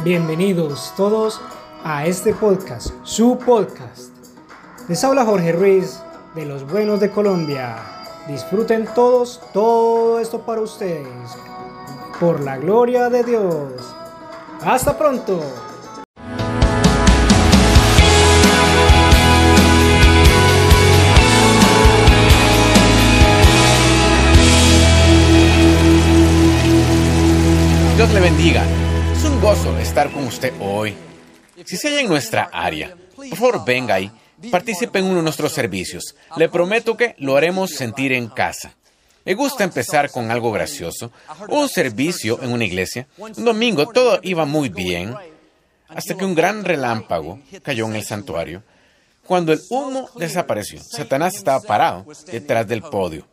Bienvenidos todos a este podcast, su podcast. Les habla Jorge Ruiz de Los Buenos de Colombia. Disfruten todos, todo esto para ustedes. Por la gloria de Dios. ¡Hasta pronto! Dios le bendiga. Es un gozo estar con usted hoy. Si se halla en nuestra área, por favor venga ahí, participe en uno de nuestros servicios. Le prometo que lo haremos sentir en casa. Me gusta empezar con algo gracioso. Un servicio en una iglesia. Un domingo todo iba muy bien, hasta que un gran relámpago cayó en el santuario. Cuando el humo desapareció, Satanás estaba parado detrás del podio.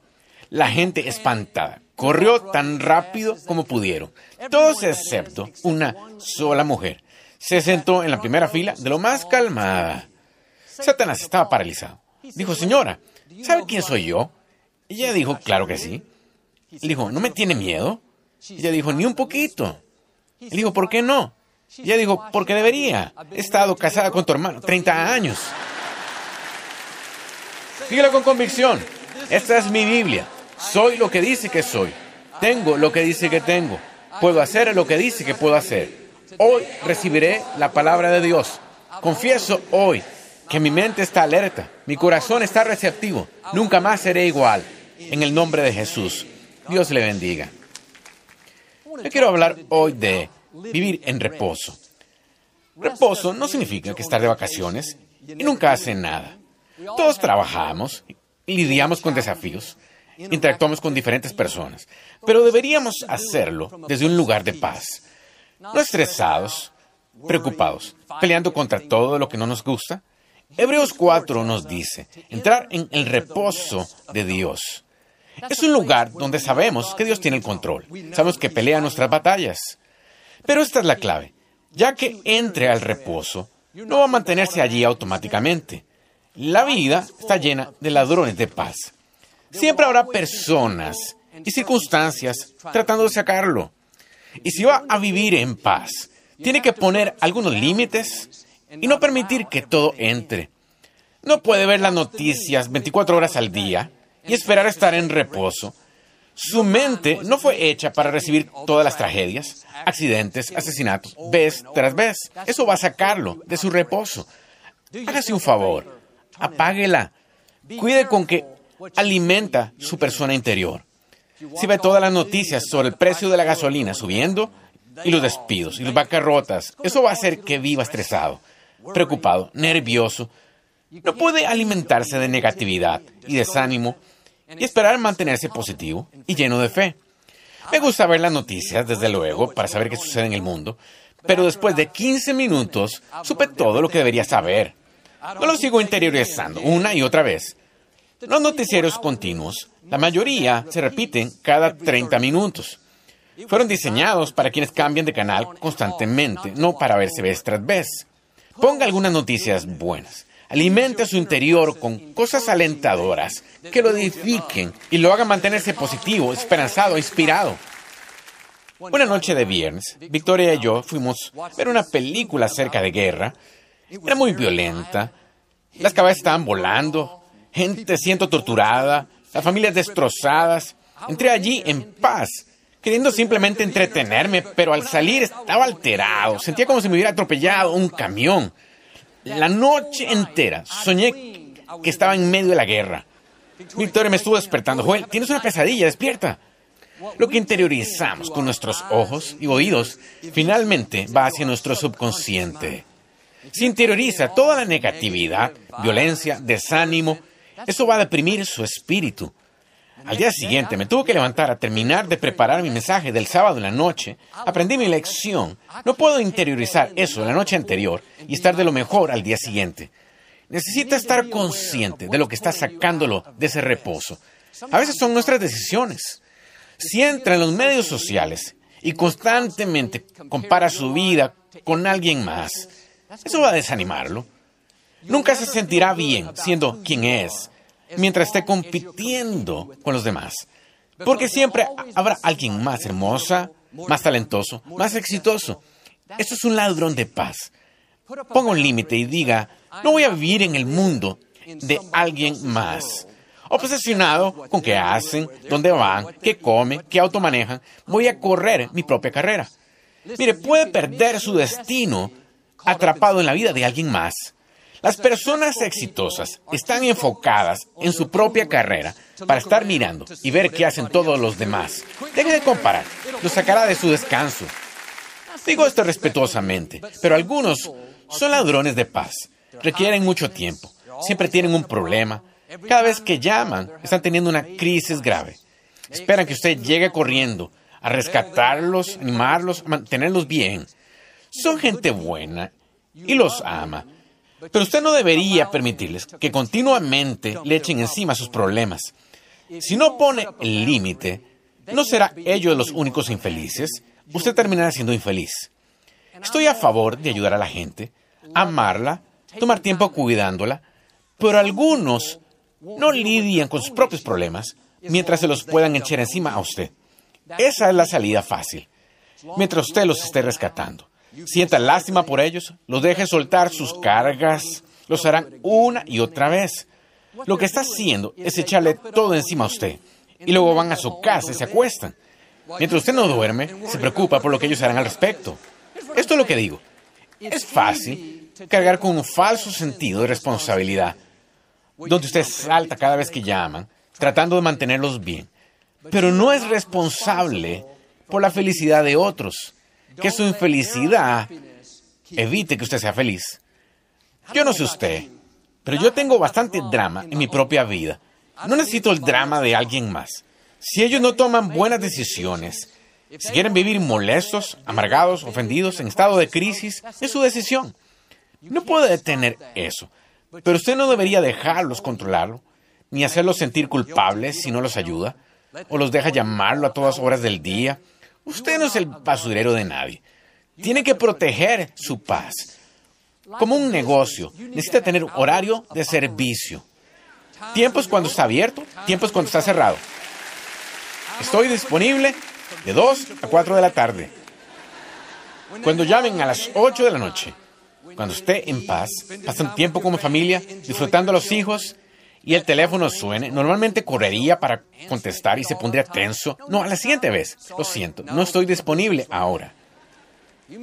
La gente espantada corrió tan rápido como pudieron. Todos excepto una sola mujer. Se sentó en la primera fila de lo más calmada. Satanás estaba paralizado. Dijo, señora, ¿sabe quién soy yo? Ella dijo, claro que sí. Él dijo, ¿no me tiene miedo? Ella dijo, ni un poquito. Él dijo, ¿por qué no? Ella dijo, porque debería. He estado casada con tu hermano 30 años. Dígalo con convicción. Esta es mi Biblia. Soy lo que dice que soy. Tengo lo que dice que tengo. Puedo hacer lo que dice que puedo hacer. Hoy recibiré la palabra de Dios. Confieso hoy que mi mente está alerta. Mi corazón está receptivo. Nunca más seré igual. En el nombre de Jesús. Dios le bendiga. Yo quiero hablar hoy de vivir en reposo. Reposo no significa que estar de vacaciones y nunca hace nada. Todos trabajamos, lidiamos con desafíos. Interactuamos con diferentes personas, pero deberíamos hacerlo desde un lugar de paz. No estresados, preocupados, peleando contra todo lo que no nos gusta. Hebreos 4 nos dice, entrar en el reposo de Dios. Es un lugar donde sabemos que Dios tiene el control. Sabemos que pelea nuestras batallas. Pero esta es la clave. Ya que entre al reposo, no va a mantenerse allí automáticamente. La vida está llena de ladrones de paz. Siempre habrá personas y circunstancias tratando de sacarlo. Y si va a vivir en paz, tiene que poner algunos límites y no permitir que todo entre. No puede ver las noticias 24 horas al día y esperar estar en reposo. Su mente no fue hecha para recibir todas las tragedias, accidentes, asesinatos, vez tras vez. Eso va a sacarlo de su reposo. Hágase un favor. Apáguela. Cuide con que alimenta su persona interior. Si ve todas las noticias sobre el precio de la gasolina subiendo y los despidos y las bancarrotas, eso va a hacer que viva estresado, preocupado, nervioso. No puede alimentarse de negatividad y desánimo y esperar mantenerse positivo y lleno de fe. Me gusta ver las noticias, desde luego, para saber qué sucede en el mundo, pero después de 15 minutos supe todo lo que debería saber. No lo sigo interiorizando una y otra vez. Los noticieros continuos, la mayoría se repiten cada 30 minutos. Fueron diseñados para quienes cambian de canal constantemente, no para verse vez tras vez. Ponga algunas noticias buenas. Alimente su interior con cosas alentadoras que lo edifiquen y lo hagan mantenerse positivo, esperanzado, inspirado. Una noche de viernes, Victoria y yo fuimos a ver una película acerca de guerra. Era muy violenta. Las cabezas estaban volando. Gente siendo torturada, las familias destrozadas. Entré allí en paz, queriendo simplemente entretenerme, pero al salir estaba alterado. Sentía como si me hubiera atropellado un camión. La noche entera soñé que estaba en medio de la guerra. Victoria me estuvo despertando. Joel, tienes una pesadilla, despierta. Lo que interiorizamos con nuestros ojos y oídos finalmente va hacia nuestro subconsciente. Se interioriza toda la negatividad, violencia, desánimo. Eso va a deprimir su espíritu. Al día siguiente me tuve que levantar a terminar de preparar mi mensaje del sábado en la noche. Aprendí mi lección. No puedo interiorizar eso la noche anterior y estar de lo mejor al día siguiente. Necesita estar consciente de lo que está sacándolo de ese reposo. A veces son nuestras decisiones. Si entra en los medios sociales y constantemente compara su vida con alguien más, eso va a desanimarlo. Nunca se sentirá bien siendo quien es, mientras esté compitiendo con los demás. Porque siempre habrá alguien más hermosa, más talentoso, más exitoso. Eso es un ladrón de paz. Ponga un límite y diga, no voy a vivir en el mundo de alguien más. Obsesionado con qué hacen, dónde van, qué comen, qué auto manejan, voy a correr mi propia carrera. Mire, puede perder su destino atrapado en la vida de alguien más. Las personas exitosas están enfocadas en su propia carrera para estar mirando y ver qué hacen todos los demás. Deje de comparar, lo sacará de su descanso. Digo esto respetuosamente, pero algunos son ladrones de paz. Requieren mucho tiempo, siempre tienen un problema. Cada vez que llaman, están teniendo una crisis grave. Esperan que usted llegue corriendo a rescatarlos, animarlos, a mantenerlos bien. Son gente buena y los ama. Pero usted no debería permitirles que continuamente le echen encima sus problemas. Si no pone el límite, ¿no será ellos los únicos infelices? Usted terminará siendo infeliz. Estoy a favor de ayudar a la gente, amarla, tomar tiempo cuidándola, pero algunos no lidian con sus propios problemas mientras se los puedan echar encima a usted. Esa es la salida fácil. Mientras usted los esté rescatando, sienta lástima por ellos, los deje soltar sus cargas, los harán una y otra vez. Lo que está haciendo es echarle todo encima a usted, y luego van a su casa y se acuestan. Mientras usted no duerme, se preocupa por lo que ellos harán al respecto. Esto es lo que digo. Es fácil cargar con un falso sentido de responsabilidad, donde usted salta cada vez que llaman, tratando de mantenerlos bien, pero no es responsable por la felicidad de otros. Que su infelicidad evite que usted sea feliz. Yo no sé usted, pero yo tengo bastante drama en mi propia vida. No necesito el drama de alguien más. Si ellos no toman buenas decisiones, si quieren vivir molestos, amargados, ofendidos, en estado de crisis, es su decisión. No puede detener eso, pero usted no debería dejarlos controlarlo, ni hacerlos sentir culpables si no los ayuda, o los deja llamarlo a todas horas del día. Usted no es el basurero de nadie. Tiene que proteger su paz. Como un negocio, necesita tener horario de servicio. Tiempos cuando está abierto, tiempos cuando está cerrado. Estoy disponible de 2 a 4 de la tarde. Cuando llamen a las 8 de la noche. Cuando esté en paz, pasan tiempo como familia, disfrutando a los hijos, y el teléfono suene, normalmente correría para contestar y se pondría tenso. No, a la siguiente vez. Lo siento, no estoy disponible ahora.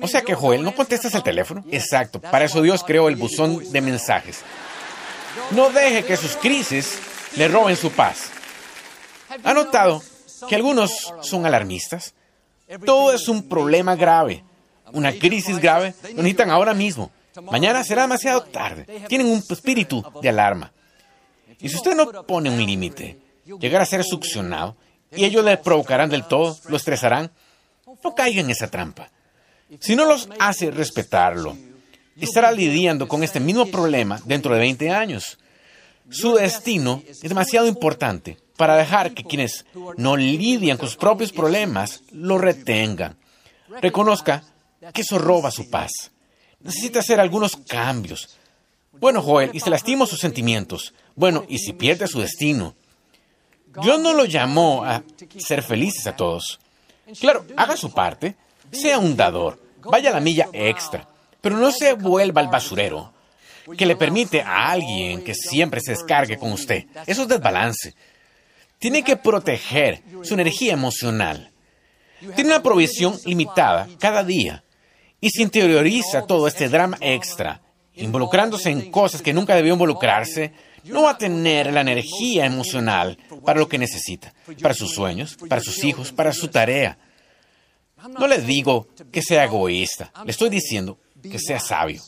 O sea que, Joel, ¿no contestas el teléfono? Exacto, para eso Dios creó el buzón de mensajes. No deje que sus crisis le roben su paz. ¿Ha notado que algunos son alarmistas? Todo es un problema grave, una crisis grave, lo necesitan ahora mismo. Mañana será demasiado tarde. Tienen un espíritu de alarma. Y si usted no pone un límite, llegará a ser succionado y ellos le provocarán del todo, lo estresarán. No caiga en esa trampa. Si no los hace respetarlo, estará lidiando con este mismo problema dentro de 20 años. Su destino es demasiado importante para dejar que quienes no lidian con sus propios problemas lo retengan. Reconozca que eso roba su paz. Necesita hacer algunos cambios. Bueno, Joel, y se lastimó sus sentimientos. Bueno, y si pierde su destino. Dios no lo llamó a ser felices a todos. Claro, haga su parte, sea un dador, vaya a la milla extra, pero no se vuelva el basurero que le permite a alguien que siempre se descargue con usted. Eso es desbalance. Tiene que proteger su energía emocional. Tiene una provisión limitada cada día y se interioriza todo este drama extra, involucrándose en cosas que nunca debió involucrarse. No va a tener la energía emocional para lo que necesita, para sus sueños, para sus hijos, para su tarea. No le digo que sea egoísta, le estoy diciendo que sea sabio.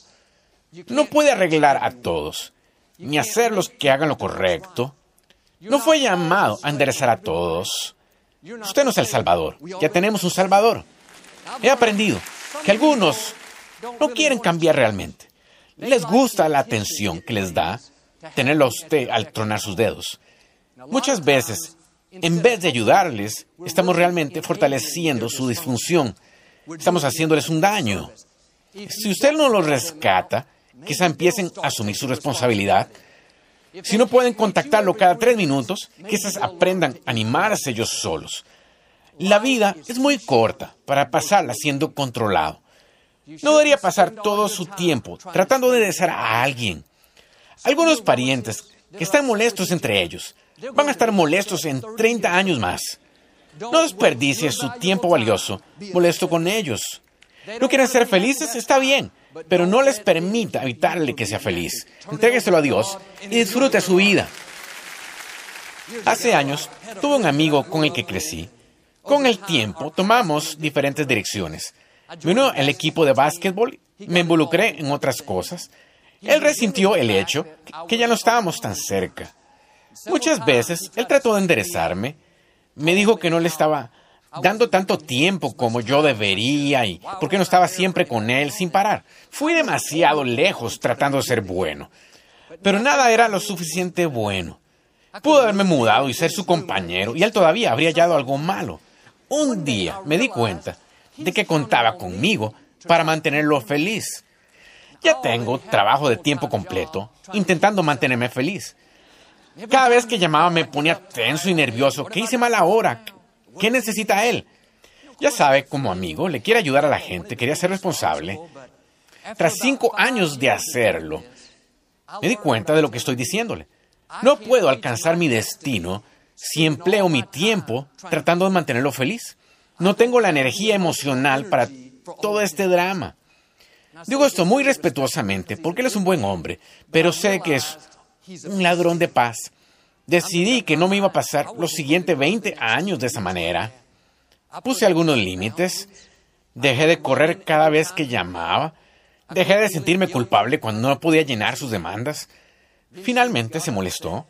No puede arreglar a todos, ni hacerlos que hagan lo correcto. No fue llamado a enderezar a todos. Usted no es el Salvador, ya tenemos un Salvador. He aprendido que algunos no quieren cambiar realmente. Les gusta la atención que les da tenerlo a usted al tronar sus dedos. Muchas veces, en vez de ayudarles, estamos realmente fortaleciendo su disfunción. Estamos haciéndoles un daño. Si usted no los rescata, quizá empiecen a asumir su responsabilidad. Si no pueden contactarlo cada 3 minutos, quizás aprendan a animarse ellos solos. La vida es muy corta para pasarla siendo controlado. No debería pasar todo su tiempo tratando de desear a alguien. Algunos parientes que están molestos entre ellos van a estar molestos en 30 años más. No desperdicie su tiempo valioso molesto con ellos. ¿No quieren ser felices? Está bien, pero no les permita evitarle que sea feliz. Entrégueselo a Dios y disfrute su vida. Hace años, tuve un amigo con el que crecí. Con el tiempo, tomamos diferentes direcciones. Me uní al equipo de básquetbol, me involucré en otras cosas. Él resintió el hecho que ya no estábamos tan cerca. Muchas veces, él trató de enderezarme. Me dijo que no le estaba dando tanto tiempo como yo debería y porque no estaba siempre con él sin parar. Fui demasiado lejos tratando de ser bueno, pero nada era lo suficiente bueno. Pudo haberme mudado y ser su compañero, y él todavía habría hallado algo malo. Un día me di cuenta de que contaba conmigo para mantenerlo feliz. Ya tengo trabajo de tiempo completo, intentando mantenerme feliz. Cada vez que llamaba me ponía tenso y nervioso. ¿Qué hice mal ahora? ¿Qué necesita él? Ya sabe, como amigo, le quiere ayudar a la gente, quería ser responsable. Tras 5 años de hacerlo, me di cuenta de lo que estoy diciéndole. No puedo alcanzar mi destino si empleo mi tiempo tratando de mantenerlo feliz. No tengo la energía emocional para todo este drama. Digo esto muy respetuosamente porque él es un buen hombre, pero sé que es un ladrón de paz. Decidí que no me iba a pasar los siguientes 20 años de esa manera. Puse algunos límites. Dejé de correr cada vez que llamaba. Dejé de sentirme culpable cuando no podía llenar sus demandas. Finalmente se molestó,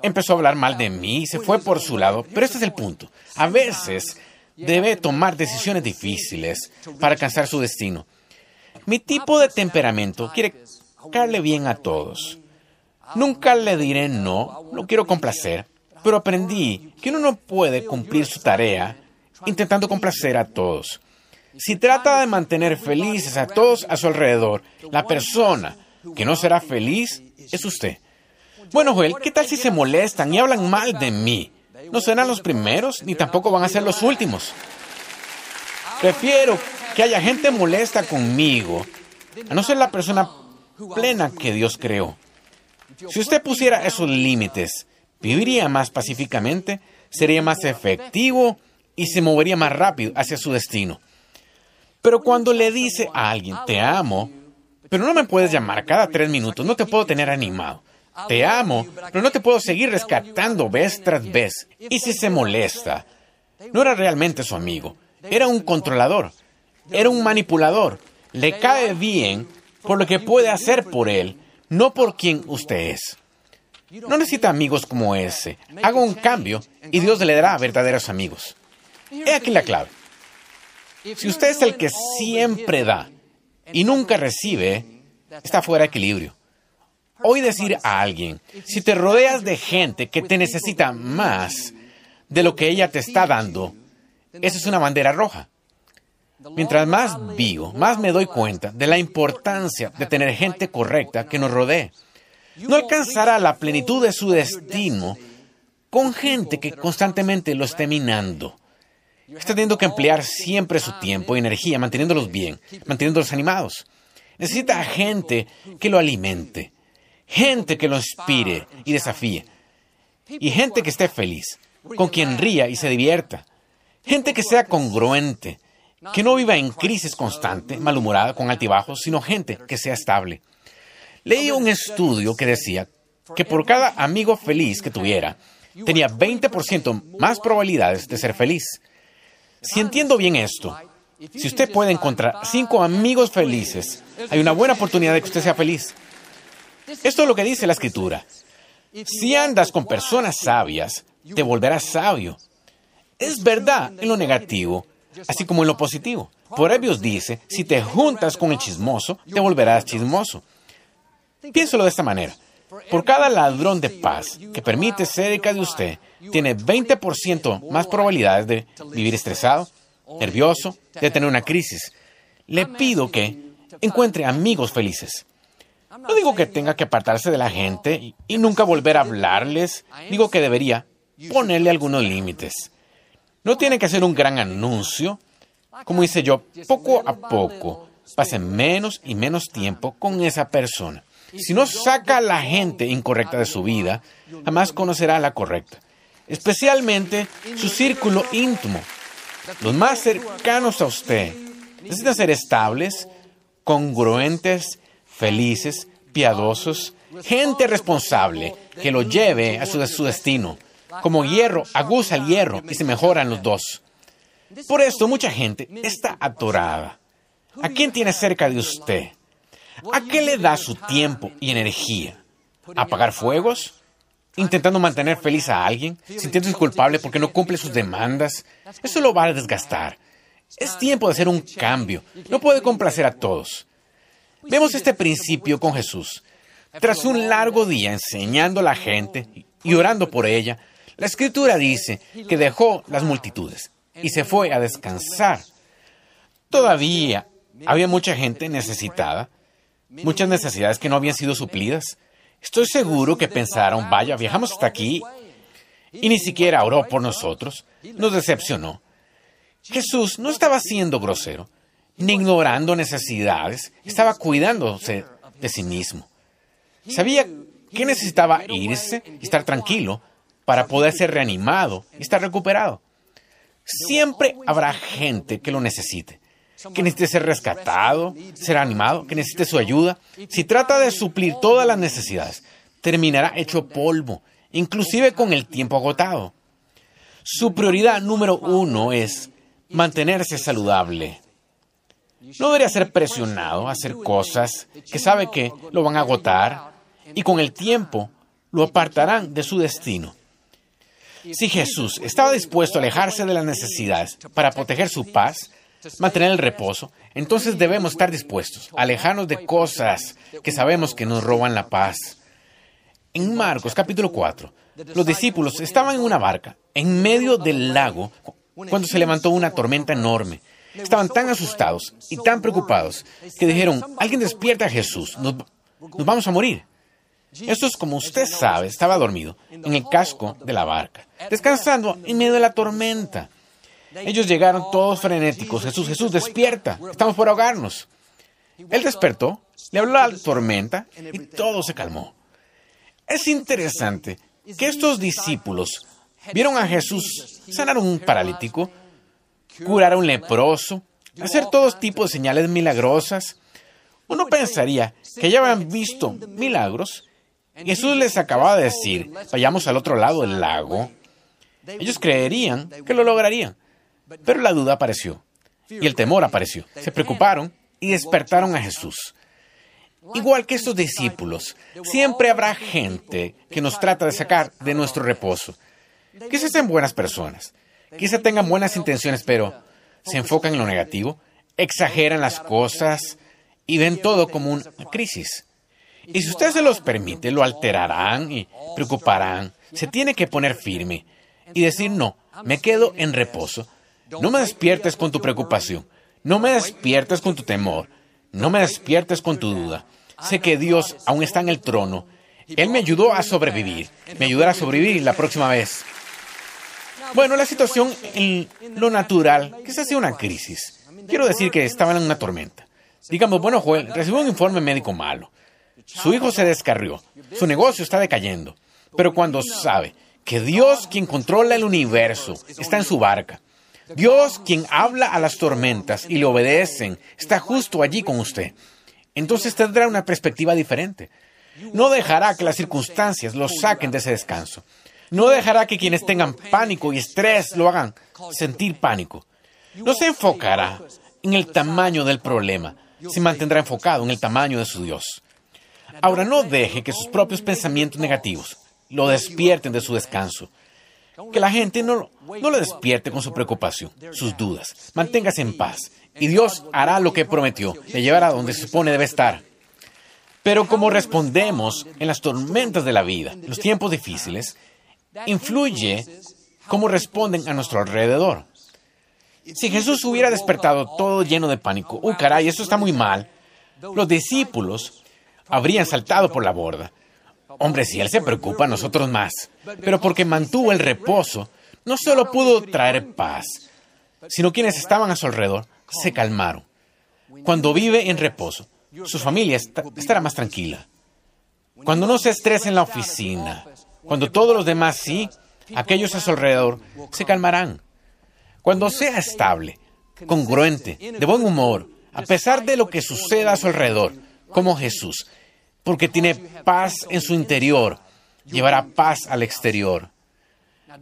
empezó a hablar mal de mí y se fue por su lado, pero este es el punto. A veces debe tomar decisiones difíciles para alcanzar su destino. Mi tipo de temperamento quiere caerle bien a todos. Nunca le diré no, lo quiero complacer, pero aprendí que uno no puede cumplir su tarea intentando complacer a todos. Si trata de mantener felices a todos a su alrededor, la persona que no será feliz es usted. Bueno, Joel, ¿qué tal si se molestan y hablan mal de mí? No serán los primeros, ni tampoco van a ser los últimos. Prefiero que haya gente molesta conmigo, a no ser la persona plena que Dios creó. Si usted pusiera esos límites, viviría más pacíficamente, sería más efectivo y se movería más rápido hacia su destino. Pero cuando le dice a alguien, te amo, pero no me puedes llamar cada 3 minutos, no te puedo tener animado. Te amo, pero no te puedo seguir rescatando vez tras vez. Y si se molesta, no era realmente su amigo, era un controlador, era un manipulador. Le cae bien por lo que puede hacer por él, no por quien usted es. No necesita amigos como ese. Haga un cambio y Dios le dará a verdaderos amigos. He aquí la clave. Si usted es el que siempre da y nunca recibe, está fuera de equilibrio. Hoy decir a alguien, si te rodeas de gente que te necesita más de lo que ella te está dando, esa es una bandera roja. Mientras más vivo, más me doy cuenta de la importancia de tener gente correcta que nos rodee. No alcanzará la plenitud de su destino con gente que constantemente lo esté minando. Está teniendo que emplear siempre su tiempo y energía manteniéndolos bien, manteniéndolos animados. Necesita gente que lo alimente, gente que lo inspire y desafíe, y gente que esté feliz, con quien ría y se divierta, gente que sea congruente, que no viva en crisis constante, malhumorada, con altibajos, sino gente que sea estable. Leí un estudio que decía que por cada amigo feliz que tuviera, tenía 20% más probabilidades de ser feliz. Si entiendo bien esto, si usted puede encontrar 5 amigos felices, hay una buena oportunidad de que usted sea feliz. Esto es lo que dice la Escritura. Si andas con personas sabias, te volverás sabio. Es verdad en lo negativo, así como en lo positivo. Proverbios dice, si te juntas con el chismoso, te volverás chismoso. Piénselo de esta manera. Por cada ladrón de paz que permite cerca de usted, tiene 20% más probabilidades de vivir estresado, nervioso, de tener una crisis. Le pido que encuentre amigos felices. No digo que tenga que apartarse de la gente y nunca volver a hablarles. Digo que debería ponerle algunos límites. No tienen que hacer un gran anuncio. Como hice yo, poco a poco, pasen menos y menos tiempo con esa persona. Si no saca a la gente incorrecta de su vida, jamás conocerá a la correcta, especialmente su círculo íntimo, los más cercanos a usted. Necesitan ser estables, congruentes, felices, piadosos, gente responsable que lo lleve a su destino. Como hierro, aguza el hierro y se mejoran los dos. Por esto, mucha gente está atorada. ¿A quién tiene cerca de usted? ¿A qué le da su tiempo y energía? ¿Apagar fuegos? ¿Intentando mantener feliz a alguien? ¿Sintiéndose culpable porque no cumple sus demandas? Eso lo va a desgastar. Es tiempo de hacer un cambio. No puede complacer a todos. Vemos este principio con Jesús. Tras un largo día enseñando a la gente y orando por ella, la Escritura dice que dejó las multitudes y se fue a descansar. Todavía había mucha gente necesitada, muchas necesidades que no habían sido suplidas. Estoy seguro que pensaron, vaya, viajamos hasta aquí, y ni siquiera oró por nosotros. Nos decepcionó. Jesús no estaba siendo grosero, ni ignorando necesidades. Estaba cuidándose de sí mismo. Sabía que necesitaba irse y estar tranquilo para poder ser reanimado y estar recuperado. Siempre habrá gente que lo necesite, que necesite ser rescatado, ser animado, que necesite su ayuda. Si trata de suplir todas las necesidades, terminará hecho polvo, inclusive con el tiempo agotado. Su prioridad número uno es mantenerse saludable. No debería ser presionado a hacer cosas que sabe que lo van a agotar y con el tiempo lo apartarán de su destino. Si Jesús estaba dispuesto a alejarse de las necesidades para proteger su paz, mantener el reposo, entonces debemos estar dispuestos a alejarnos de cosas que sabemos que nos roban la paz. En Marcos capítulo 4, los discípulos estaban en una barca, en medio del lago, cuando se levantó una tormenta enorme. Estaban tan asustados y tan preocupados que dijeron, alguien despierta a Jesús, nos vamos a morir. Jesús, como usted sabe, estaba dormido en el casco de la barca, descansando en medio de la tormenta. Ellos llegaron todos frenéticos. Jesús, despierta. Estamos por ahogarnos. Él despertó, le habló a la tormenta y todo se calmó. Es interesante que estos discípulos vieron a Jesús sanar a un paralítico, curar a un leproso, hacer todo tipo de señales milagrosas. Uno pensaría que ya habían visto milagros. Jesús les acababa de decir, vayamos al otro lado del lago. Ellos creerían que lo lograrían. Pero la duda apareció, y el temor apareció. Se preocuparon y despertaron a Jesús. Igual que estos discípulos, siempre habrá gente que nos trata de sacar de nuestro reposo. Quizás sean buenas personas, quizás tengan buenas intenciones, pero se enfocan en lo negativo, exageran las cosas y ven todo como una crisis. Y si usted se los permite, lo alterarán y preocuparán. Se tiene que poner firme y decir, no, me quedo en reposo. No me despiertes con tu preocupación. No me despiertes con tu temor. No me despiertes con tu duda. Sé que Dios aún está en el trono. Él me ayudó a sobrevivir. Me ayudará a sobrevivir la próxima vez. Bueno, la situación en lo natural, que se hacía una crisis. Quiero decir que estaban en una tormenta. Digamos, bueno, Joel recibió un informe médico malo. Su hijo se descarrió. Su negocio está decayendo. Pero cuando sabe que Dios, quien controla el universo, está en su barca, Dios, quien habla a las tormentas y le obedecen, está justo allí con usted. Entonces tendrá una perspectiva diferente. No dejará que las circunstancias lo saquen de ese descanso. No dejará que quienes tengan pánico y estrés lo hagan sentir pánico. No se enfocará en el tamaño del problema. Se mantendrá enfocado en el tamaño de su Dios. Ahora, no deje que sus propios pensamientos negativos lo despierten de su descanso. Que la gente no lo despierte con su preocupación, sus dudas. Manténgase en paz, y Dios hará lo que prometió, le llevará donde se supone debe estar. Pero como respondemos en las tormentas de la vida, en los tiempos difíciles, influye cómo responden a nuestro alrededor. Si Jesús hubiera despertado todo lleno de pánico, ¡uy, caray, eso está muy mal!, los discípulos habrían saltado por la borda. Hombre, si Él se preocupa, nosotros más. Pero porque mantuvo el reposo, no solo pudo traer paz, sino quienes estaban a su alrededor se calmaron. Cuando vive en reposo, su familia estará más tranquila. Cuando no se estresa en la oficina, cuando todos los demás sí, aquellos a su alrededor se calmarán. Cuando sea estable, congruente, de buen humor, a pesar de lo que suceda a su alrededor, como Jesús, porque tiene paz en su interior, llevará paz al exterior.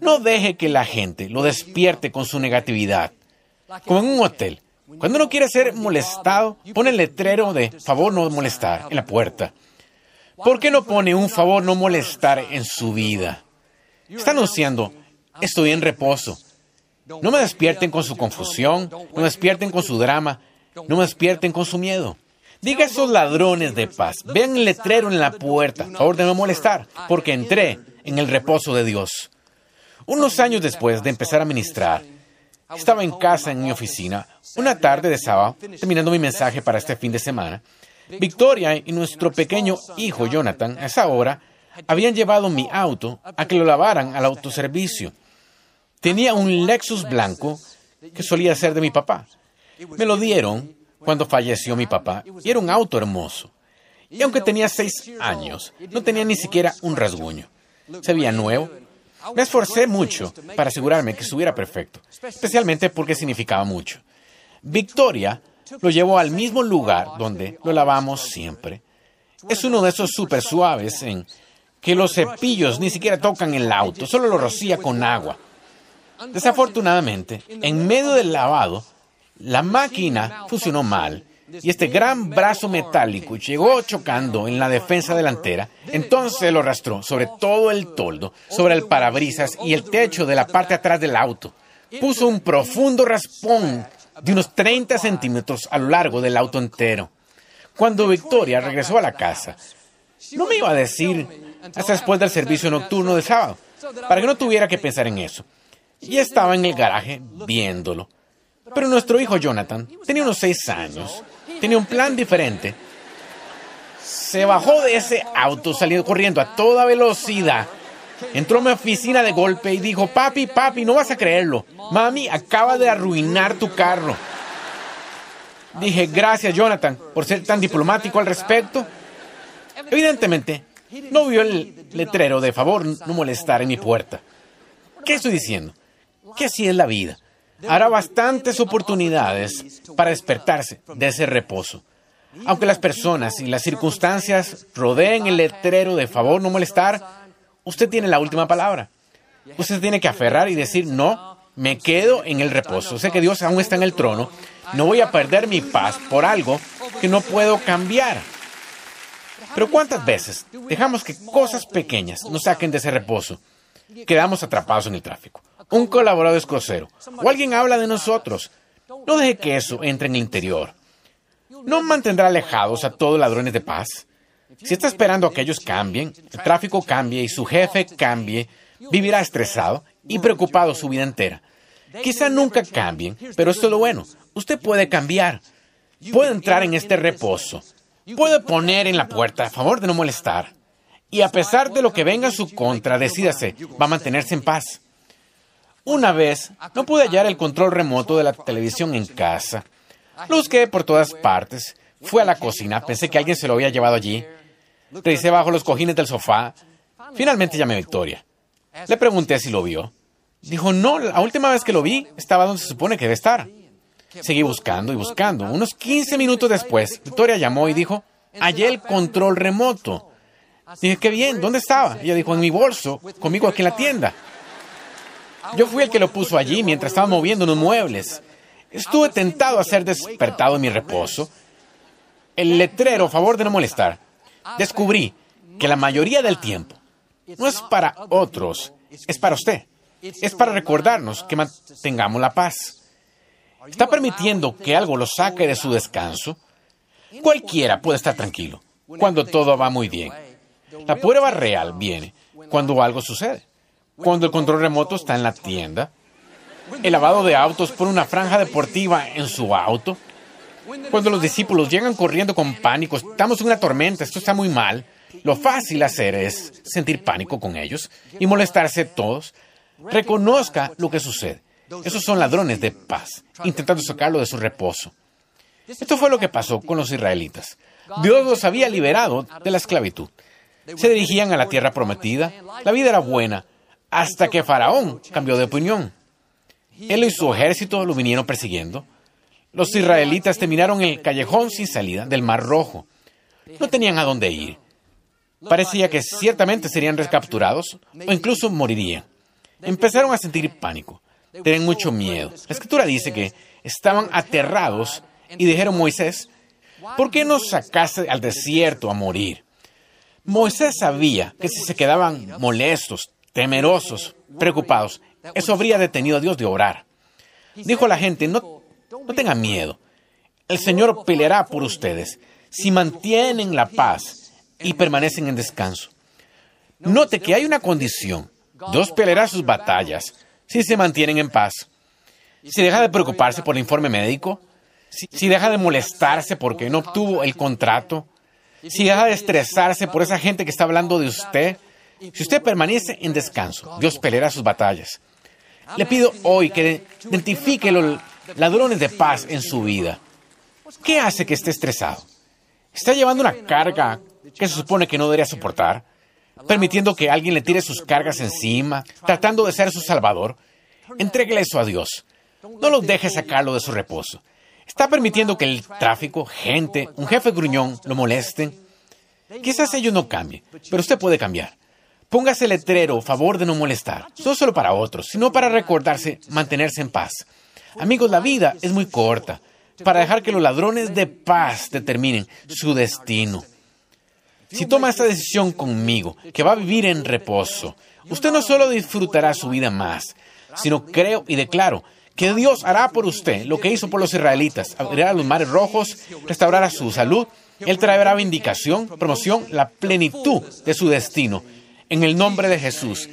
No deje que la gente lo despierte con su negatividad. Como en un hotel, cuando uno quiere ser molestado, pone el letrero de favor no molestar en la puerta. ¿Por qué no pone un favor no molestar en su vida? Está anunciando, estoy en reposo. No me despierten con su confusión, no me despierten con su drama, no me despierten con su miedo. Diga a esos ladrones de paz, vean el letrero en la puerta, favor de no molestar, porque entré en el reposo de Dios. Unos años después de empezar a ministrar, estaba en casa en mi oficina, una tarde de sábado, terminando mi mensaje para este fin de semana. Victoria y nuestro pequeño hijo Jonathan, a esa hora, habían llevado mi auto a que lo lavaran al autoservicio. Tenía un Lexus blanco que solía ser de mi papá. Me lo dieron cuando falleció mi papá y era un auto hermoso. Y aunque tenía 6 años, no tenía ni siquiera un rasguño. Se veía nuevo. Me esforcé mucho para asegurarme que estuviera perfecto, especialmente porque significaba mucho. Victoria lo llevó al mismo lugar donde lo lavamos siempre. Es uno de esos súper suaves en que los cepillos ni siquiera tocan el auto, solo lo rocía con agua. Desafortunadamente, en medio del lavado, la máquina funcionó mal y este gran brazo metálico llegó chocando en la defensa delantera. Entonces lo arrastró sobre todo el toldo, sobre el parabrisas y el techo de la parte atrás del auto. Puso un profundo raspón de unos 30 centímetros a lo largo del auto entero. Cuando Victoria regresó a la casa, no me iba a decir hasta después del servicio nocturno de sábado, para que no tuviera que pensar en eso. Y estaba en el garaje viéndolo. Pero nuestro hijo Jonathan tenía unos 6 años. Tenía un plan diferente. Se bajó de ese auto saliendo corriendo a toda velocidad. Entró a mi oficina de golpe y dijo, papi, papi, no vas a creerlo. Mami, acaba de arruinar tu carro. Dije, gracias Jonathan por ser tan diplomático al respecto. Evidentemente, no vio el letrero de favor no molestar en mi puerta. ¿Qué estoy diciendo? Que así es la vida. Habrá bastantes oportunidades para despertarse de ese reposo. Aunque las personas y las circunstancias rodeen el letrero de favor no molestar, usted tiene la última palabra. Usted tiene que aferrar y decir, no, me quedo en el reposo. Sé que Dios aún está en el trono. No voy a perder mi paz por algo que no puedo cambiar. Pero ¿cuántas veces dejamos que cosas pequeñas nos saquen de ese reposo? Quedamos atrapados en el tráfico. Un colaborador es grosero. O alguien habla de nosotros. No deje que eso entre en el interior. No mantendrá alejados a todos ladrones de paz. Si está esperando a que ellos cambien, el tráfico cambie y su jefe cambie, vivirá estresado y preocupado su vida entera. Quizá nunca cambien, pero esto es lo bueno. Usted puede cambiar. Puede entrar en este reposo. Puede poner en la puerta a favor de no molestar. Y a pesar de lo que venga en su contra, decídase, va a mantenerse en paz. Una vez, no pude hallar el control remoto de la televisión en casa. Lo busqué por todas partes. Fui a la cocina, pensé que alguien se lo había llevado allí. Revisé bajo los cojines del sofá. Finalmente llamé a Victoria. Le pregunté si lo vio. Dijo, no, la última vez que lo vi, estaba donde se supone que debe estar. Seguí buscando y buscando. Unos 15 minutos después, Victoria llamó y dijo, hallé el control remoto. Dije, qué bien, ¿dónde estaba? Ella dijo, en mi bolso, conmigo aquí en la tienda. Yo fui el que lo puso allí mientras estaba moviendo unos muebles. Estuve tentado a ser despertado en mi reposo. El letrero, a favor de no molestar. Descubrí que la mayoría del tiempo no es para otros, es para usted. Es para recordarnos que mantengamos la paz. ¿Está permitiendo que algo lo saque de su descanso? Cualquiera puede estar tranquilo cuando todo va muy bien. La prueba real viene cuando algo sucede, cuando el control remoto está en la tienda, el lavado de autos por una franja deportiva en su auto, cuando los discípulos llegan corriendo con pánico, estamos en una tormenta, esto está muy mal. Lo fácil hacer es sentir pánico con ellos y molestarse todos. Reconozca lo que sucede. Esos son ladrones de paz, intentando sacarlo de su reposo. Esto fue lo que pasó con los israelitas. Dios los había liberado de la esclavitud. Se dirigían a la tierra prometida. La vida era buena, hasta que Faraón cambió de opinión. Él y su ejército lo vinieron persiguiendo. Los israelitas terminaron en el callejón sin salida del Mar Rojo. No tenían a dónde ir. Parecía que ciertamente serían rescapturados o incluso morirían. Empezaron a sentir pánico. Tenían mucho miedo. La Escritura dice que estaban aterrados y dijeron a Moisés, ¿por qué nos sacaste al desierto a morir? Moisés sabía que si se quedaban molestos, temerosos, preocupados, eso habría detenido a Dios de obrar. Dijo a la gente, no tengan miedo. El Señor peleará por ustedes si mantienen la paz y permanecen en descanso. Note que hay una condición. Dios peleará sus batallas si se mantienen en paz. Si deja de preocuparse por el informe médico, si deja de molestarse porque no obtuvo el contrato, si deja de estresarse por esa gente que está hablando de usted, si usted permanece en descanso, Dios peleará sus batallas. Le pido hoy que identifique los ladrones de paz en su vida. ¿Qué hace que esté estresado? ¿Está llevando una carga que se supone que no debería soportar? ¿Permitiendo que alguien le tire sus cargas encima? ¿Tratando de ser su salvador? Entréguele eso a Dios. No lo deje sacarlo de su reposo. ¿Está permitiendo que el tráfico, gente, un jefe gruñón, lo molesten? Quizás ellos no cambien, pero usted puede cambiar. Póngase el letrero, favor de no molestar. No solo para otros, sino para recordarse, mantenerse en paz. Amigos, la vida es muy corta para dejar que los ladrones de paz determinen su destino. Si toma esta decisión conmigo, que va a vivir en reposo, usted no solo disfrutará su vida más, sino creo y declaro que Dios hará por usted lo que hizo por los israelitas, abrirá los mares rojos, restaurará su salud, Él traerá vindicación, promoción, la plenitud de su destino, en el nombre de Jesús.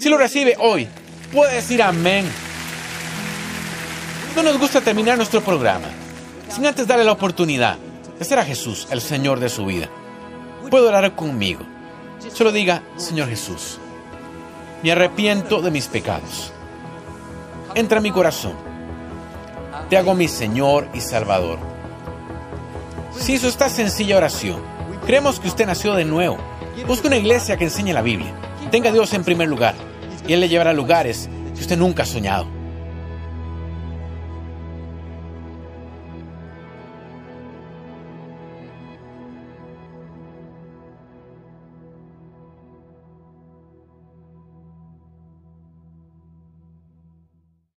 Si lo recibe hoy, puede decir amén. No nos gusta terminar nuestro programa sin antes darle la oportunidad de ser a Jesús el Señor de su vida. Puede orar conmigo. Solo diga, Señor Jesús, me arrepiento de mis pecados. Entra en mi corazón. Te hago mi Señor y Salvador. Si hizo esta sencilla oración, creemos que usted nació de nuevo. Busque una iglesia que enseñe la Biblia. Tenga a Dios en primer lugar y Él le llevará a lugares que usted nunca ha soñado.